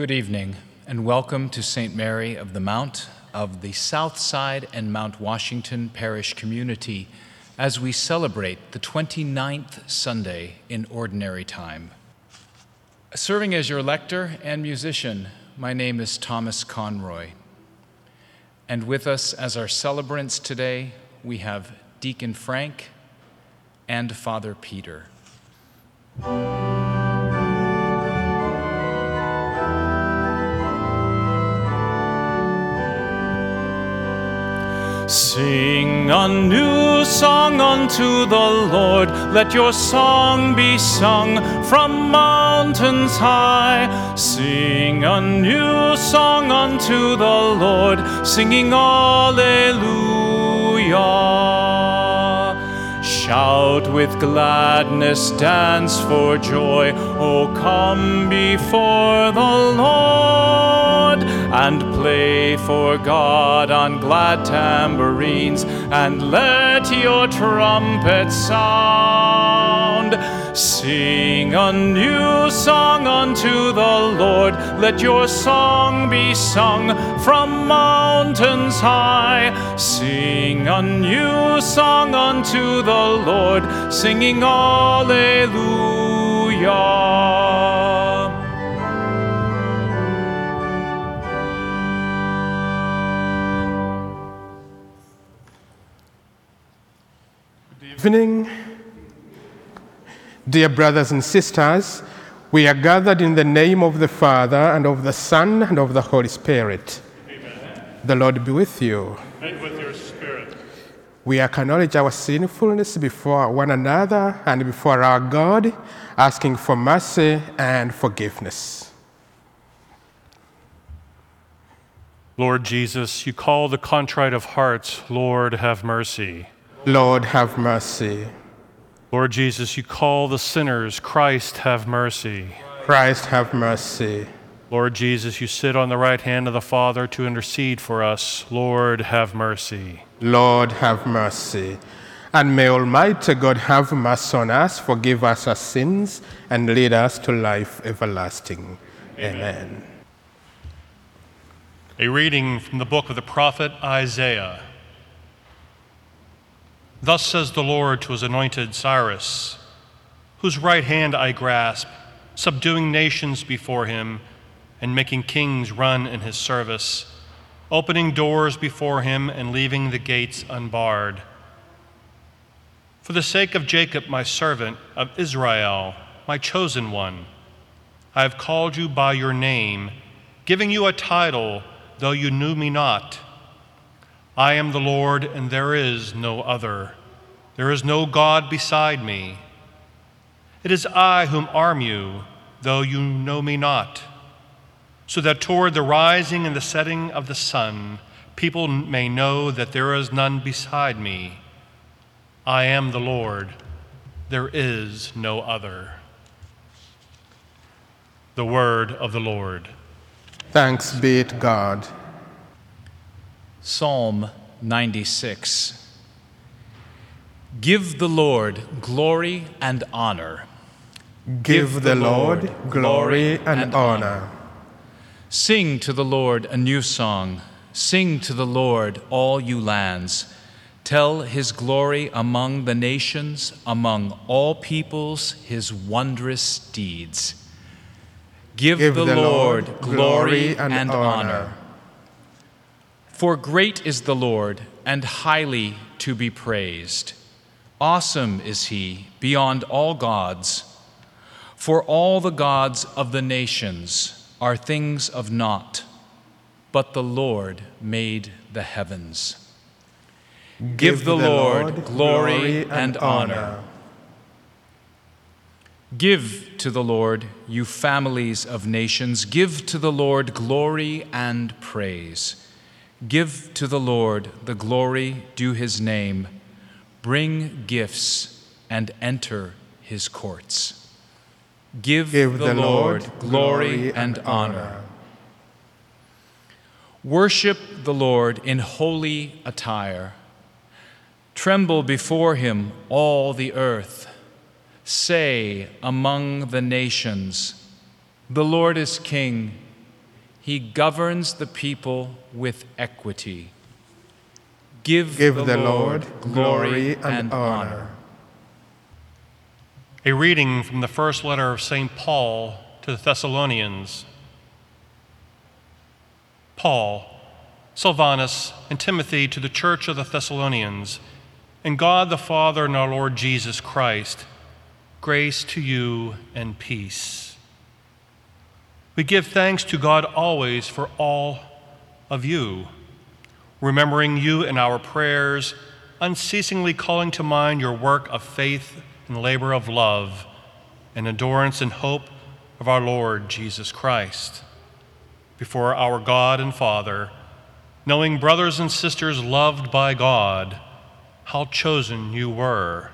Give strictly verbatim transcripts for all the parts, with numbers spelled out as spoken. Good evening, and welcome to Saint Mary of the Mount of the Southside and Mount Washington Parish community as we celebrate the twenty-ninth Sunday in Ordinary Time. Serving as your lector and musician, my name is Thomas Conroy. And with us as our celebrants today, we have Deacon Frank and Father Peter. Sing a new song unto the Lord, let your song be sung from mountains high. Sing a new song unto the Lord, singing Alleluia. Shout with gladness, dance for joy, O come before the Lord. And play for God on glad tambourines, and let your trumpets sound. Sing a new song unto the Lord, let your song be sung from mountains high. Sing a new song unto the Lord, singing Alleluia. Good evening, dear brothers and sisters. We are gathered in the name of the Father, and of the Son, and of the Holy Spirit. Amen. The Lord be with you. And with your spirit. We acknowledge our sinfulness before one another and before our God, asking for mercy and forgiveness. Lord Jesus, you call the contrite of hearts, Lord, have mercy. Lord, have mercy. Lord Jesus, you call the sinners, Christ, have mercy. Christ, have mercy. Lord Jesus, you sit on the right hand of the Father to intercede for us. Lord, have mercy. Lord, have mercy. And may Almighty God have mercy on us, forgive us our sins, and lead us to life everlasting. Amen. Amen. A reading from the book of the prophet Isaiah. Thus says the Lord to his anointed Cyrus, whose right hand I grasp, subduing nations before him, and making kings run in his service, opening doors before him and leaving the gates unbarred. For the sake of Jacob, my servant, of Israel, my chosen one, I have called you by your name, giving you a title, though you knew me not. I am the Lord, and there is no other. There is no God beside me. It is I whom arm you, though you know me not, so that toward the rising and the setting of the sun, people may know that there is none beside me. I am the Lord. There is no other. The word of the Lord. Thanks be to God. Psalm ninety-six. Give the Lord glory and honor. Give, Give the Lord, Lord glory and, and honor. honor. Sing to the Lord a new song. Sing to the Lord, all you lands. Tell his glory among the nations, among all peoples, his wondrous deeds. Give, Give the, the Lord, Lord glory and, and honor. honor. For great is the Lord, and highly to be praised. Awesome is he beyond all gods. For all the gods of the nations are things of naught, but the Lord made the heavens. Give, Give the, the Lord, Lord glory, glory and, and honor. honor. Give to the Lord, you families of nations. Give to the Lord glory and praise. Give to the Lord the glory due his name. Bring gifts and enter his courts. Give, Give the, the Lord, Lord glory and, and honor. Worship the Lord in holy attire. Tremble before him, all the earth. Say among the nations, the Lord is King. He governs the people with equity. Give, Give the, the Lord, Lord glory and, and honor. honor. A reading from the first letter of Saint Paul to the Thessalonians. Paul, Silvanus, and Timothy to the church of the Thessalonians, and God the Father and our Lord Jesus Christ, grace to you and peace. We give thanks to God always for all of you, remembering you in our prayers, unceasingly calling to mind your work of faith and labor of love, and endurance and hope of our Lord Jesus Christ. Before our God and Father, knowing brothers and sisters loved by God, how chosen you were.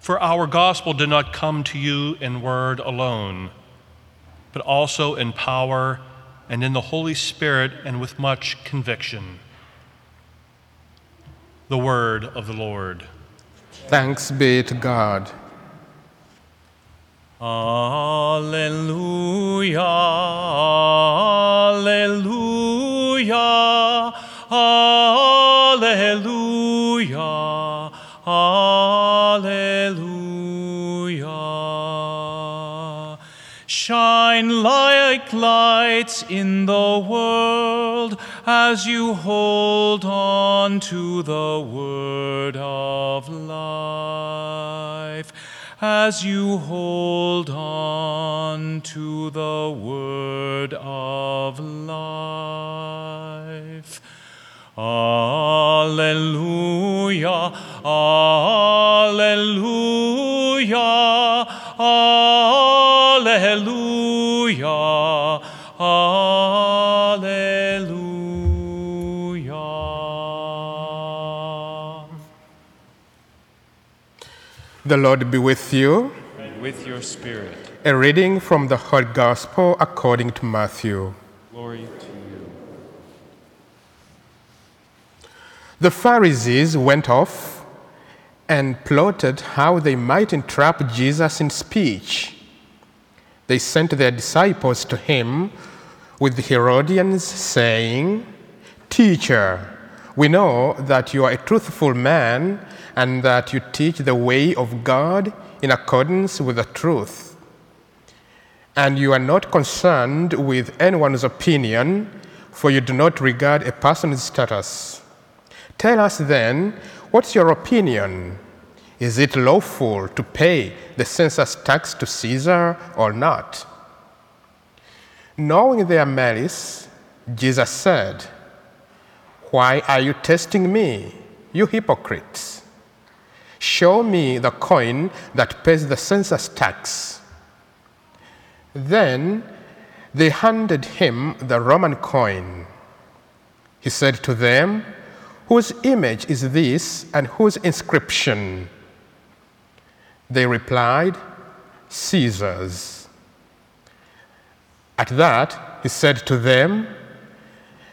For our gospel did not come to you in word alone, but also in power and in the Holy Spirit and with much conviction. The word of the Lord. Thanks be to God. Alleluia, alleluia, alleluia, alleluia. Shine like lights in the world as you hold on to the word of life. As you hold on to the word of life. Alleluia, alleluia, alleluia, The Lord be with you. And with your spirit. A reading from the Holy Gospel according to Matthew. Glory to you. The Pharisees went off and plotted how they might entrap Jesus in speech. They sent their disciples to him with the Herodians, saying, "Teacher, we know that you are a truthful man and that you teach the way of God in accordance with the truth. And you are not concerned with anyone's opinion, for you do not regard a person's status. Tell us then, what's your opinion? Is it lawful to pay the census tax to Caesar or not?" Knowing their malice, Jesus said, "Why are you testing me, you hypocrites? Show me the coin that pays the census tax." Then they handed him the Roman coin. He said to them, "Whose image is this and whose inscription?" They replied, "Caesar's." At that, he said to them,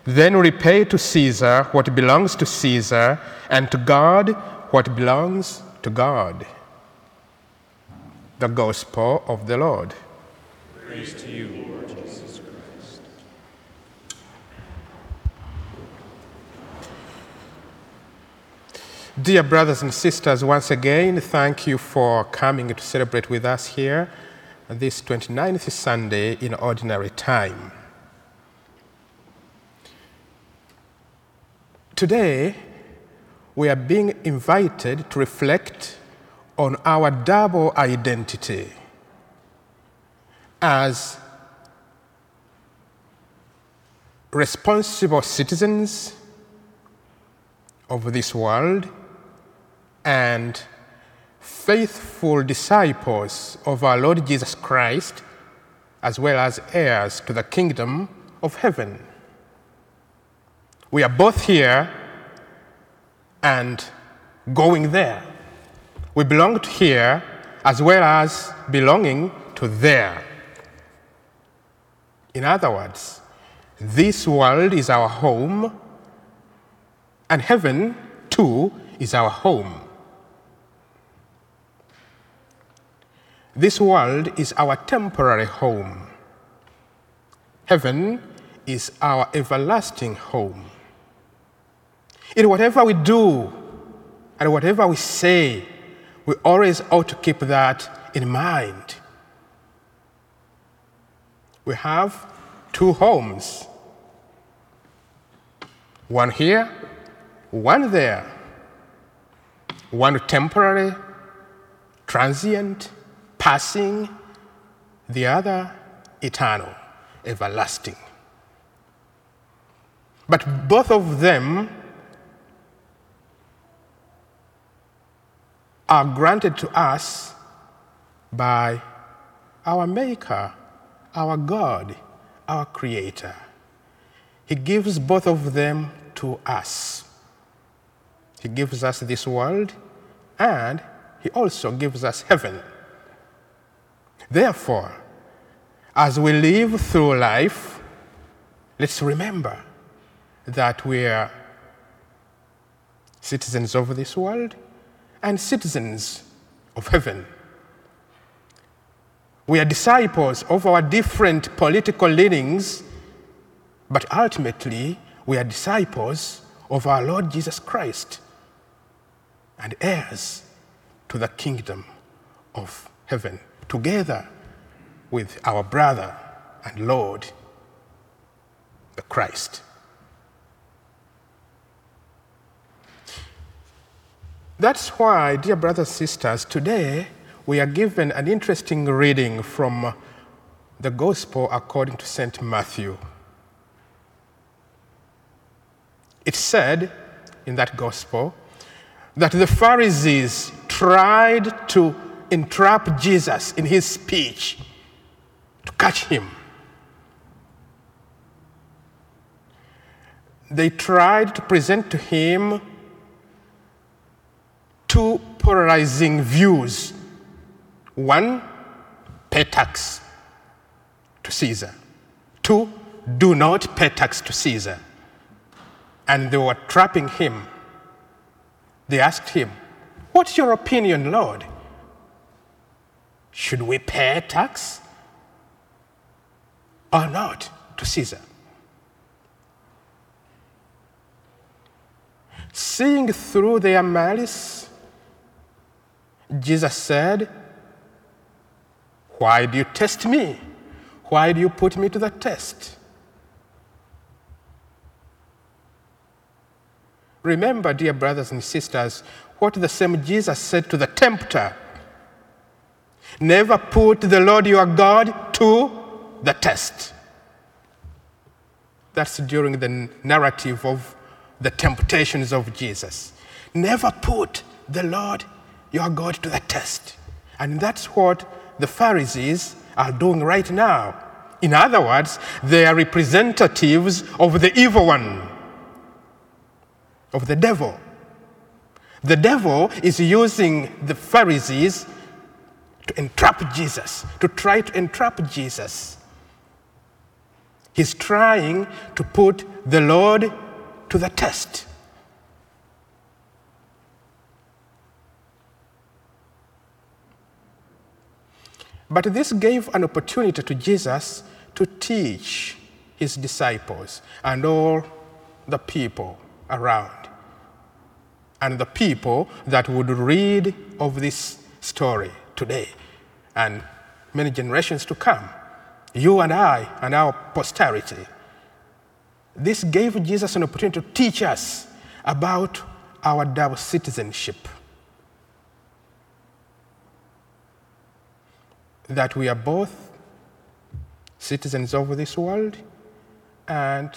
"Then repay to Caesar what belongs to Caesar, and to God what belongs to God." The Gospel of the Lord. Praise to you, Lord Jesus Christ. Dear brothers and sisters, once again, thank you for coming to celebrate with us here this twenty-ninth Sunday in Ordinary Time. Today, we are being invited to reflect on our double identity as responsible citizens of this world and faithful disciples of our Lord Jesus Christ, as well as heirs to the kingdom of heaven. We are both here and going there. We belong to here as well as belonging to there. In other words, this world is our home, and heaven, too, is our home. This world is our temporary home. Heaven is our everlasting home. In whatever we do and whatever we say, we always ought to keep that in mind. We have two homes, one here, one there, one temporary, transient, passing, the other eternal, everlasting. But both of them are granted to us by our Maker, our God, our Creator. He gives both of them to us. He gives us this world, and He also gives us heaven. Therefore, as we live through life, let's remember that we are citizens of this world and citizens of heaven. We are disciples of our different political leanings, but ultimately we are disciples of our Lord Jesus Christ and heirs to the kingdom of heaven, together with our brother and Lord, the Christ. That's why, dear brothers and sisters, today we are given an interesting reading from the Gospel according to Saint Matthew. It said in that Gospel that the Pharisees tried to entrap Jesus in his speech, to catch him. They tried to present to him two polarizing views. One, pay tax to Caesar. Two, do not pay tax to Caesar. And they were trapping him. They asked him, "What's your opinion, Lord? Should we pay tax or not to Caesar?" Seeing through their malice, Jesus said, "Why do you test me? Why do you put me to the test?" Remember, dear brothers and sisters, what the same Jesus said to the tempter. Never put the Lord your God to the test. That's during the narrative of the temptations of Jesus. Never put the Lord your God to the test. And that's what the Pharisees are doing right now. In other words, they are representatives of the evil one, of the devil. The devil is using the Pharisees to entrap Jesus, to try to entrap Jesus. He's trying to put the Lord to the test. But this gave an opportunity to Jesus to teach his disciples and all the people around, and the people that would read of this story today and many generations to come, you and I and our posterity. This gave Jesus an opportunity to teach us about our double citizenship, that we are both citizens of this world and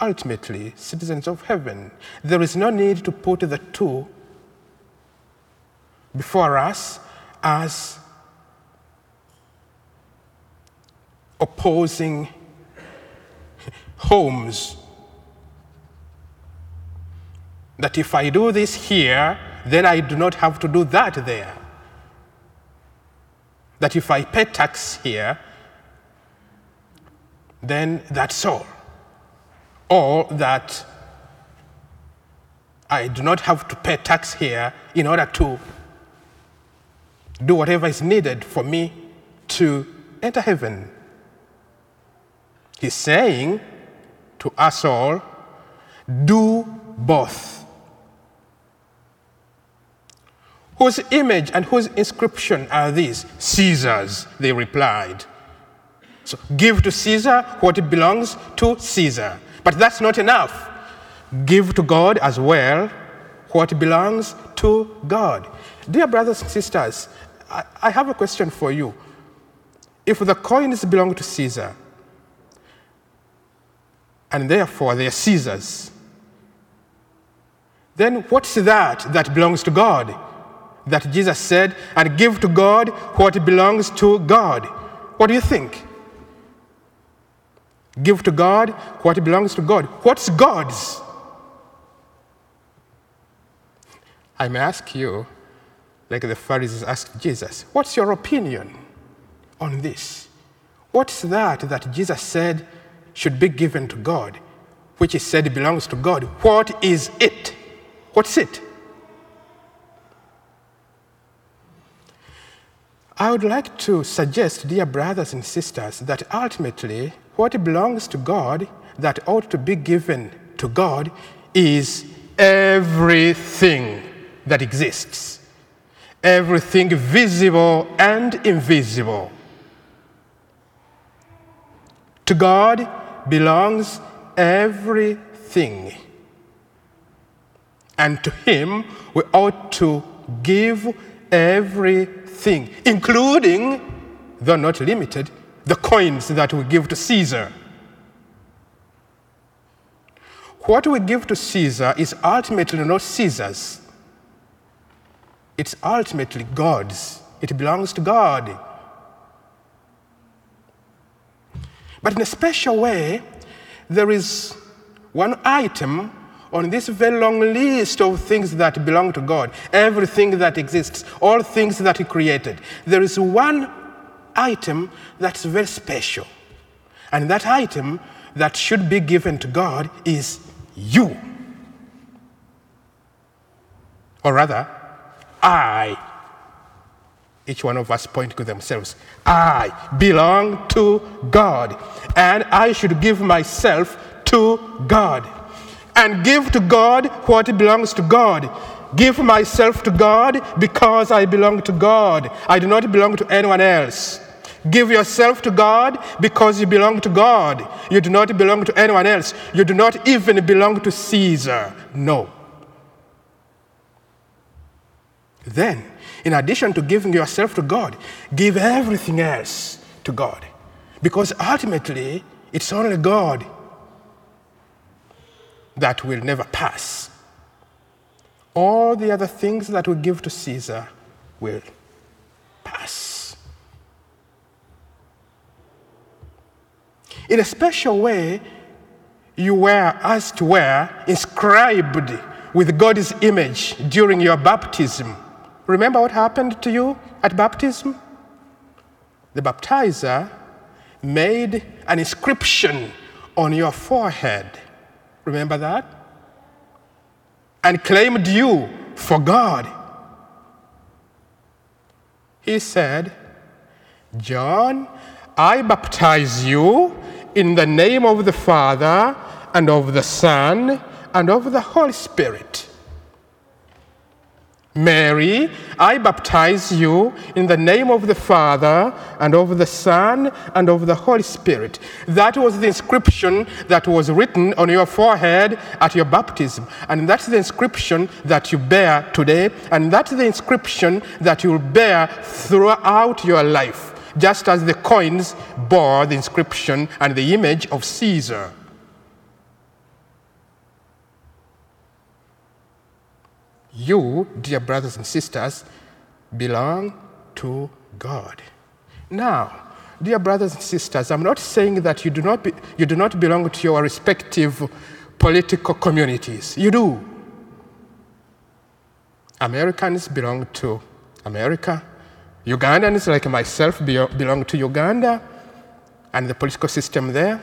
ultimately citizens of heaven. There is no need to put the two before us as opposing homes, that if I do this here, then I do not have to do that there. That if I pay tax here, then that's all. Or that I do not have to pay tax here in order to do whatever is needed for me to enter heaven. He's saying to us all, do both. Whose image and whose inscription are these? Caesar's, they replied. So give to Caesar what belongs to Caesar. But that's not enough. Give to God as well what belongs to God. Dear brothers and sisters, I, I have a question for you. If the coins belong to Caesar, and therefore they are Caesar's, then what's that that belongs to God? That Jesus said, and give to God what belongs to God. What do you think? Give to God what belongs to God. What's God's? I may ask you, like the Pharisees asked Jesus, what's your opinion on this? What's that that Jesus said should be given to God, which he said belongs to God? What is it? What's it? I would like to suggest, dear brothers and sisters, that ultimately what belongs to God that ought to be given to God is everything that exists. Everything visible and invisible. To God belongs everything. And to him we ought to give everything, including, though not limited, the coins that we give to Caesar. What we give to Caesar is ultimately not Caesar's. It's ultimately God's. It belongs to God. But in a special way, there is one item on this very long list of things that belong to God, everything that exists, all things that he created. There is one item that's very special. And that item that should be given to God is you. Or rather, I. Each one of us pointing to themselves. I belong to God, and I should give myself to God. And give to God what belongs to God. Give myself to God because I belong to God. I do not belong to anyone else. Give yourself to God because you belong to God. You do not belong to anyone else. You do not even belong to Caesar. No. Then, in addition to giving yourself to God, give everything else to God. Because ultimately, it's only God that will never pass. All the other things that we give to Caesar will pass. In a special way, you were, as it were, inscribed with God's image during your baptism. Remember what happened to you at baptism? The baptizer made an inscription on your forehead. Remember that? And claimed you for God. He said, John, I baptize you in the name of the Father and of the Son and of the Holy Spirit. Mary, I baptize you in the name of the Father and of the Son and of the Holy Spirit. That was the inscription that was written on your forehead at your baptism. And that's the inscription that you bear today. And that's the inscription that you'll bear throughout your life. Just as the coins bore the inscription and the image of Caesar. You, dear brothers and sisters, belong to God. Now, dear brothers and sisters, I'm not saying that you do not, be, you do not belong to your respective political communities. You do. Americans belong to America. Ugandans, like myself, be, belong to Uganda and the political system there.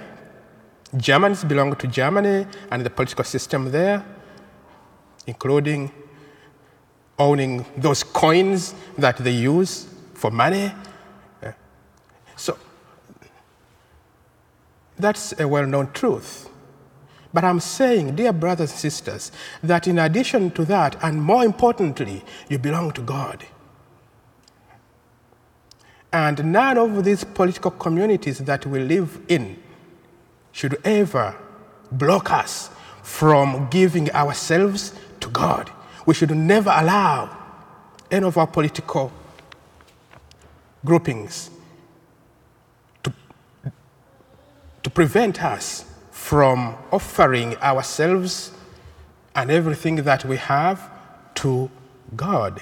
Germans belong to Germany and the political system there, including owning those coins that they use for money. So That's a well-known truth. But I'm saying, dear brothers and sisters, that in addition to that, and more importantly, you belong to God. And none of these political communities that we live in should ever block us from giving ourselves to God. We should never allow any of our political groupings to, to prevent us from offering ourselves and everything that we have to God.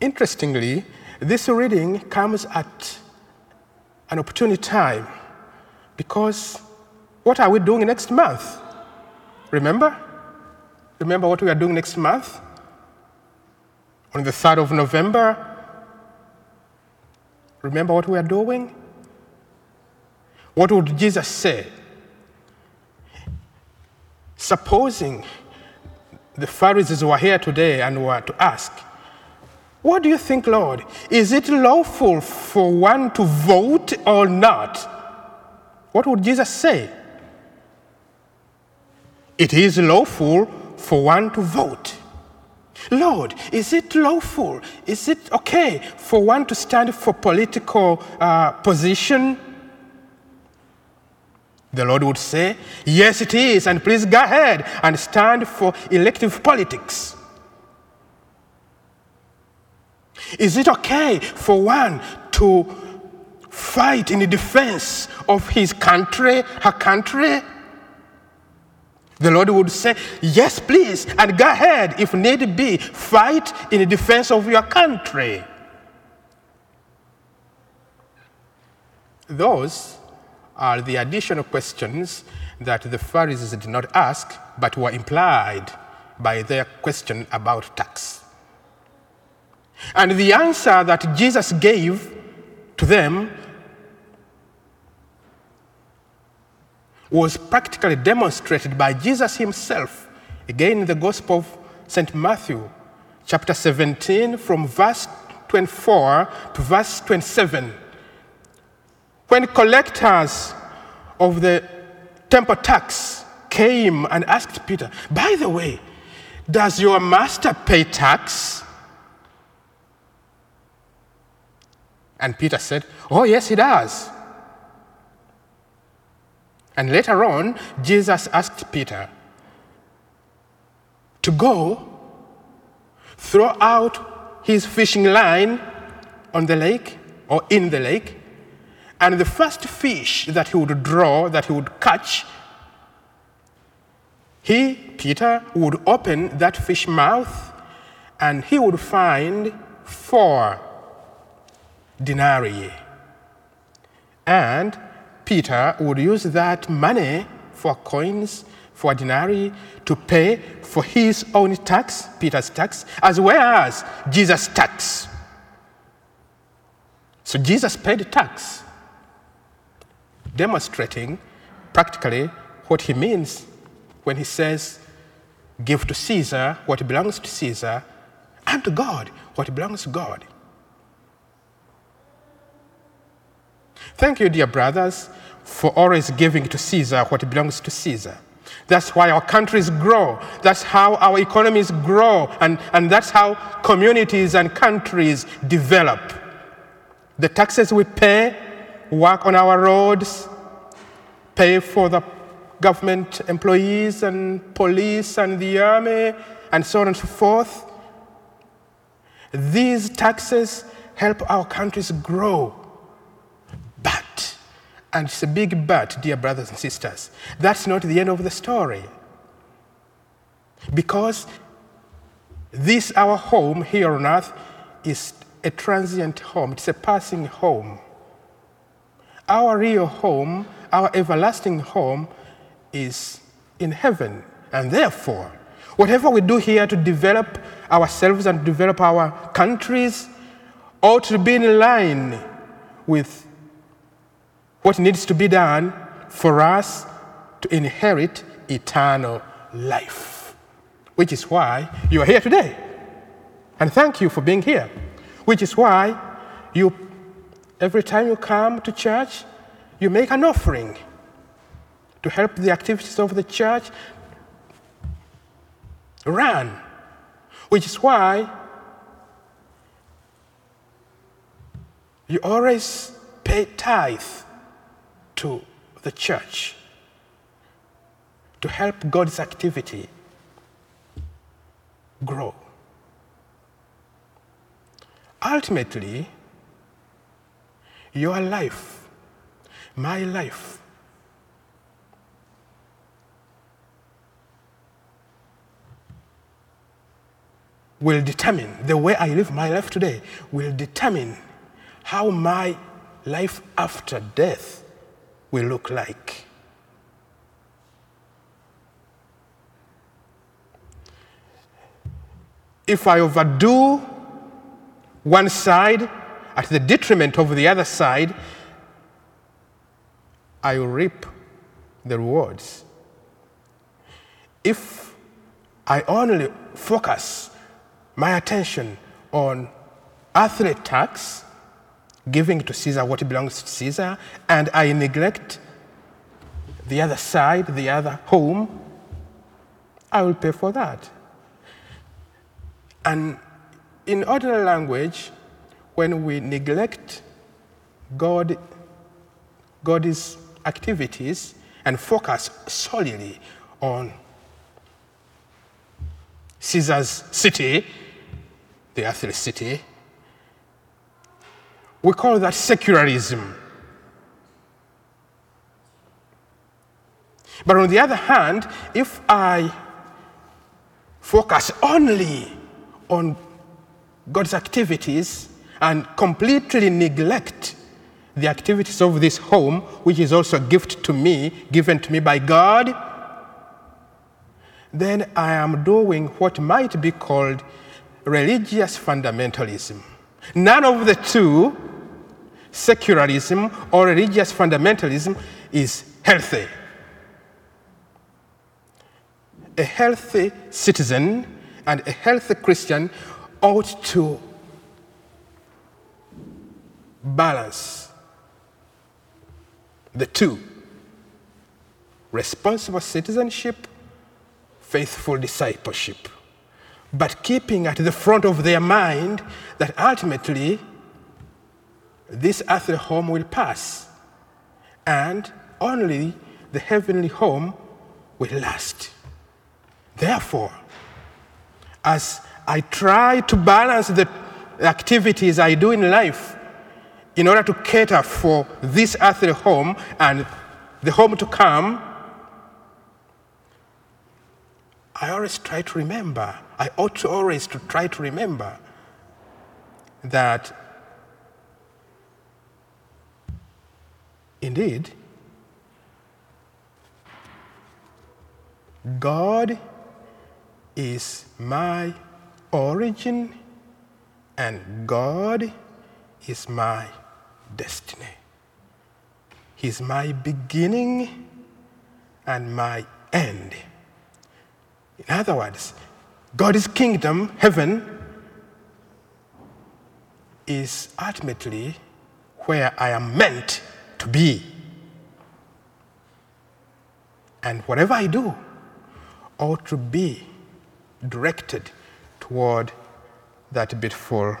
Interestingly, this reading comes at an opportune time because what are we doing next month? Remember? Remember what we are doing next month? On the third of November, remember what we are doing? What would Jesus say? Supposing the Pharisees were here today and were to ask, what do you think, Lord? Is it lawful for one to vote or not? What would Jesus say? It is lawful for one to vote. Lord, is it lawful? Is it okay for one to stand for political uh, position? The Lord would say, yes, it is, and please go ahead and stand for elective politics. Is it okay for one to fight in the defense of his country, her country? The Lord would say, yes, please, and go ahead, if need be, fight in the defense of your country. Those are the additional questions that the Pharisees did not ask, but were implied by their question about tax. And the answer that Jesus gave to them was practically demonstrated by Jesus himself. Again, in the Gospel of Saint Matthew, chapter seventeen, from verse twenty-four to verse twenty-seven. When collectors of the temple tax came and asked Peter, by the way, does your master pay tax? And Peter said, oh, yes, he does. And later on, Jesus asked Peter to go throw out his fishing line on the lake or in the lake, and the first fish that he would draw, that he would catch, he, Peter, would open that fish mouth and he would find four denarii. And Peter would use that money for coins, for a denarii, to pay for his own tax, Peter's tax, as well as Jesus' tax. So Jesus paid tax, demonstrating practically what he means when he says, give to Caesar what belongs to Caesar, and to God what belongs to God. Thank you, dear brothers, for always giving to Caesar what belongs to Caesar. That's why our countries grow. That's how our economies grow. And, and that's how communities and countries develop. The taxes we pay, work on our roads, pay for the government employees and police and the army, and so on and so forth. These taxes help our countries grow. But, and it's a big but, dear brothers and sisters, that's not the end of the story. Because this, our home here on earth, is a transient home. It's a passing home. Our real home, our everlasting home, is in heaven. And therefore, whatever we do here to develop ourselves and develop our countries ought to be in line with what needs to be done for us to inherit eternal life, which is why you are here today. And thank you for being here, which is why you, every time you come to church, you make an offering to help the activities of the church run, which is why you always pay tithe to the church to help God's activity grow. Ultimately, your life, my life, will determine, the way I live my life today will determine how my life after death will look like. If I overdo one side at the detriment of the other side, I will reap the rewards. If I only focus my attention on earthly tax, giving to Caesar what belongs to Caesar, and I neglect the other side, the other home, I will pay for that. And in ordinary language, when we neglect God, God's activities and focus solely on Caesar's city, the earthly city, we call that secularism. But on the other hand, if I focus only on God's activities and completely neglect the activities of this home, which is also a gift to me, given to me by God, then I am doing what might be called religious fundamentalism. None of the two, secularism or religious fundamentalism, is healthy. A healthy citizen and a healthy Christian ought to balance the two: responsible citizenship, faithful discipleship, but keeping at the front of their mind that ultimately this earthly home will pass and only the heavenly home will last. Therefore, as I try to balance the activities I do in life in order to cater for this earthly home and the home to come, I always try to remember, I ought to always to try to remember that indeed God is my origin and God is my destiny. He's my beginning and my end. In other words, God's kingdom, heaven, is ultimately where I am meant to be. And whatever I do ought to be directed toward that beautiful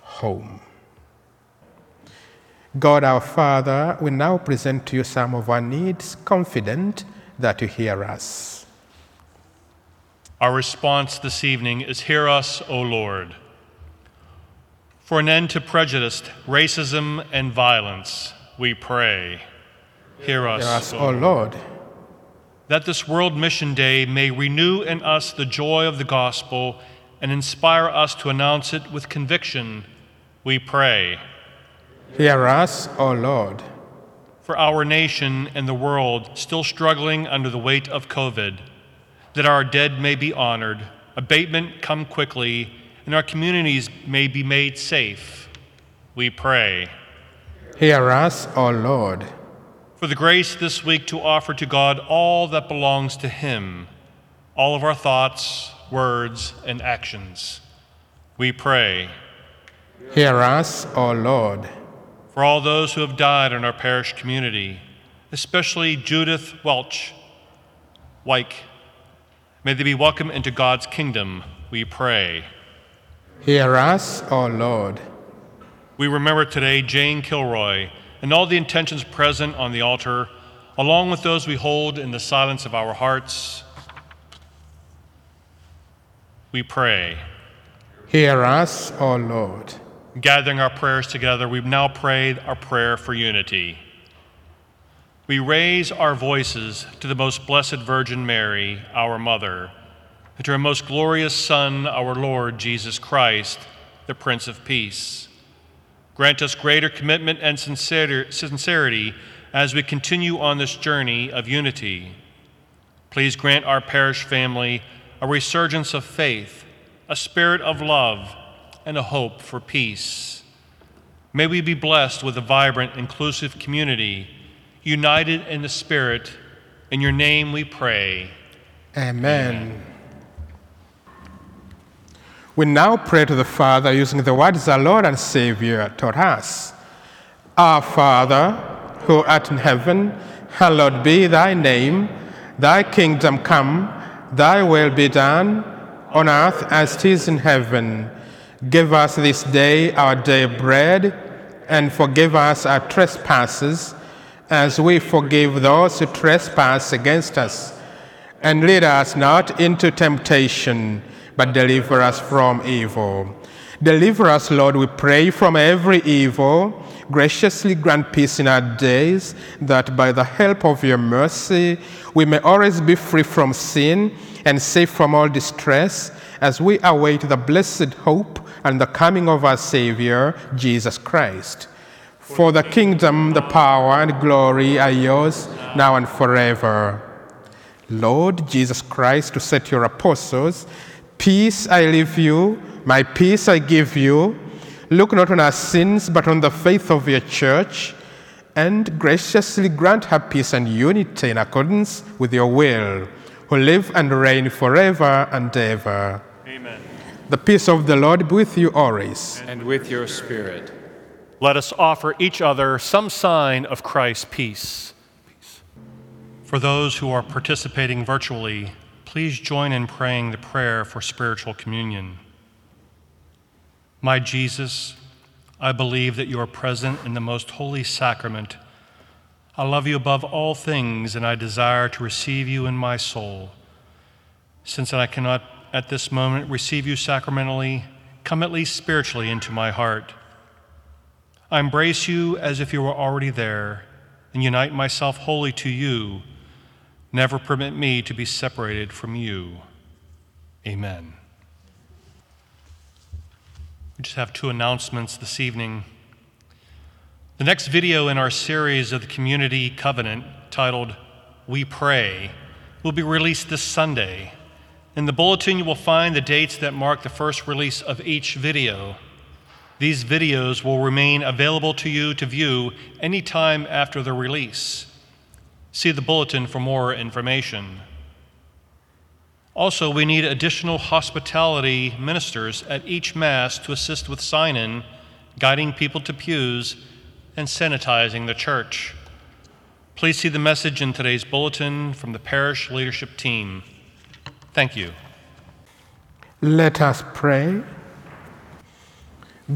home. God our Father, we now present to you some of our needs, confident that you hear us. Our response this evening is, hear us, O Lord. For an end to prejudice, racism, and violence, we pray. Hear us, hear us O, o Lord. Lord. That this World Mission Day may renew in us the joy of the gospel and inspire us to announce it with conviction, we pray. Hear us, O Lord. For our nation and the world still struggling under the weight of COVID, that our dead may be honored, abatement come quickly, and our communities may be made safe, we pray. Hear us, O Lord. For the grace this week to offer to God all that belongs to Him, all of our thoughts, words, and actions, we pray. Hear us, O Lord. For all those who have died in our parish community, especially Judith Welch Wake, may they be welcomed into God's kingdom, we pray. Hear us, O Lord. We remember today Jane Kilroy and all the intentions present on the altar, along with those we hold in the silence of our hearts, we pray. Hear us, O Lord. Gathering our prayers together, we now pray our prayer for unity. We raise our voices to the most blessed Virgin Mary, our Mother, and to her most glorious Son, our Lord Jesus Christ, the Prince of Peace. Grant us greater commitment and sincerity as we continue on this journey of unity. Please grant our parish family a resurgence of faith, a spirit of love, and a hope for peace. May we be blessed with a vibrant, inclusive community, united in the Spirit. In your name we pray. Amen. Amen. We now pray to the Father using the words our Lord and Savior taught us. Our Father, who art in heaven, hallowed be thy name. Thy kingdom come, thy will be done, on earth as it is in heaven. Give us this day our daily bread, and forgive us our trespasses, as we forgive those who trespass against us. And lead us not into temptation, but deliver us from evil. Deliver us, Lord, we pray, from every evil. Graciously grant peace in our days, that by the help of your mercy, we may always be free from sin and safe from all distress, as we await the blessed hope and the coming of our Savior, Jesus Christ. For the kingdom, the power, and glory are yours, now and forever. Lord Jesus Christ, who said to your apostles, "Peace I leave you, my peace I give you. Look not on our sins, but on the faith of your church, and graciously grant her peace and unity in accordance with your will, who live and reign forever and ever." Amen. The peace of the Lord be with you always. And with your spirit. Let us offer each other some sign of Christ's peace. peace. For those who are participating virtually, please join in praying the prayer for spiritual communion. My Jesus, I believe that you are present in the most holy sacrament. I love you above all things, and I desire to receive you in my soul. Since I cannot at this moment receive you sacramentally, come at least spiritually into my heart. I embrace you as if you were already there, and unite myself wholly to you. Never permit me to be separated from you. Amen. We just have two announcements this evening. The next video in our series of the Community Covenant, titled We Pray, will be released this Sunday. In the bulletin, you will find the dates that mark the first release of each video. These videos will remain available to you to view any time after the release. See the bulletin for more information. Also, we need additional hospitality ministers at each Mass to assist with sign-in, guiding people to pews, and sanitizing the church. Please see the message in today's bulletin from the parish leadership team. Thank you. Let us pray.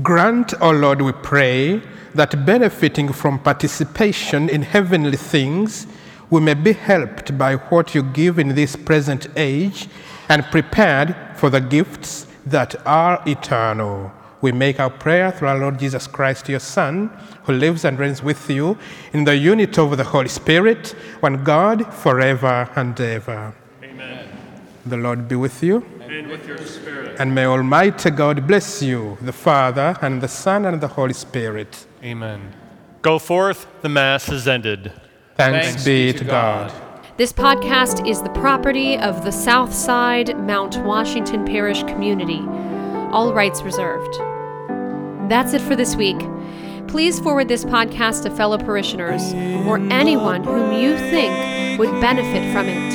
Grant, O Lord, we pray, that benefiting from participation in heavenly things, we may be helped by what you give in this present age and prepared for the gifts that are eternal. We make our prayer through our Lord Jesus Christ, your Son, who lives and reigns with you in the unity of the Holy Spirit, one God, forever and ever. Amen. The Lord be with you. And with your spirit. And may Almighty God bless you, the Father, and the Son, and the Holy Spirit. Amen. Go forth, the Mass is ended. Thanks, Thanks be to God. God. This podcast is the property of the Southside Mount Washington Parish community. All rights reserved. That's it for this week. Please forward this podcast to fellow parishioners or anyone whom you think would benefit from it.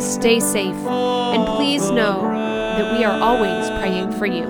Stay safe, and please know that we are always praying for you.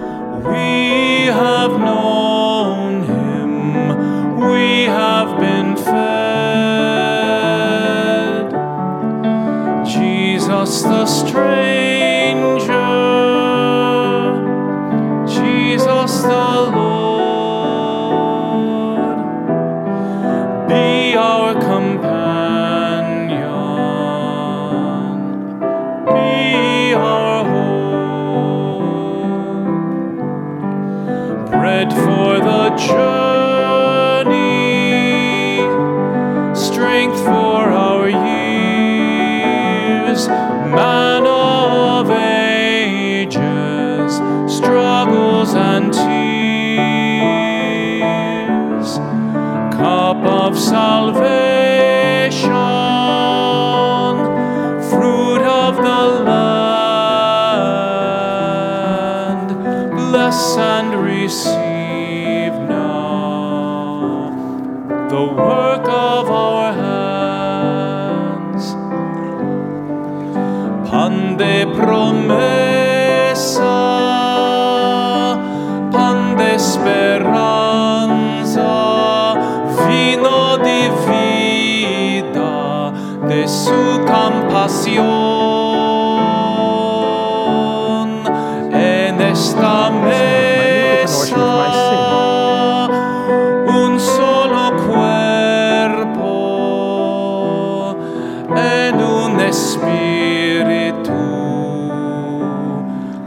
Spiritu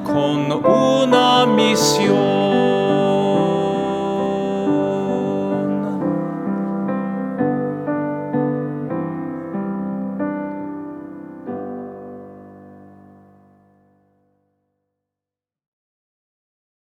con una misión.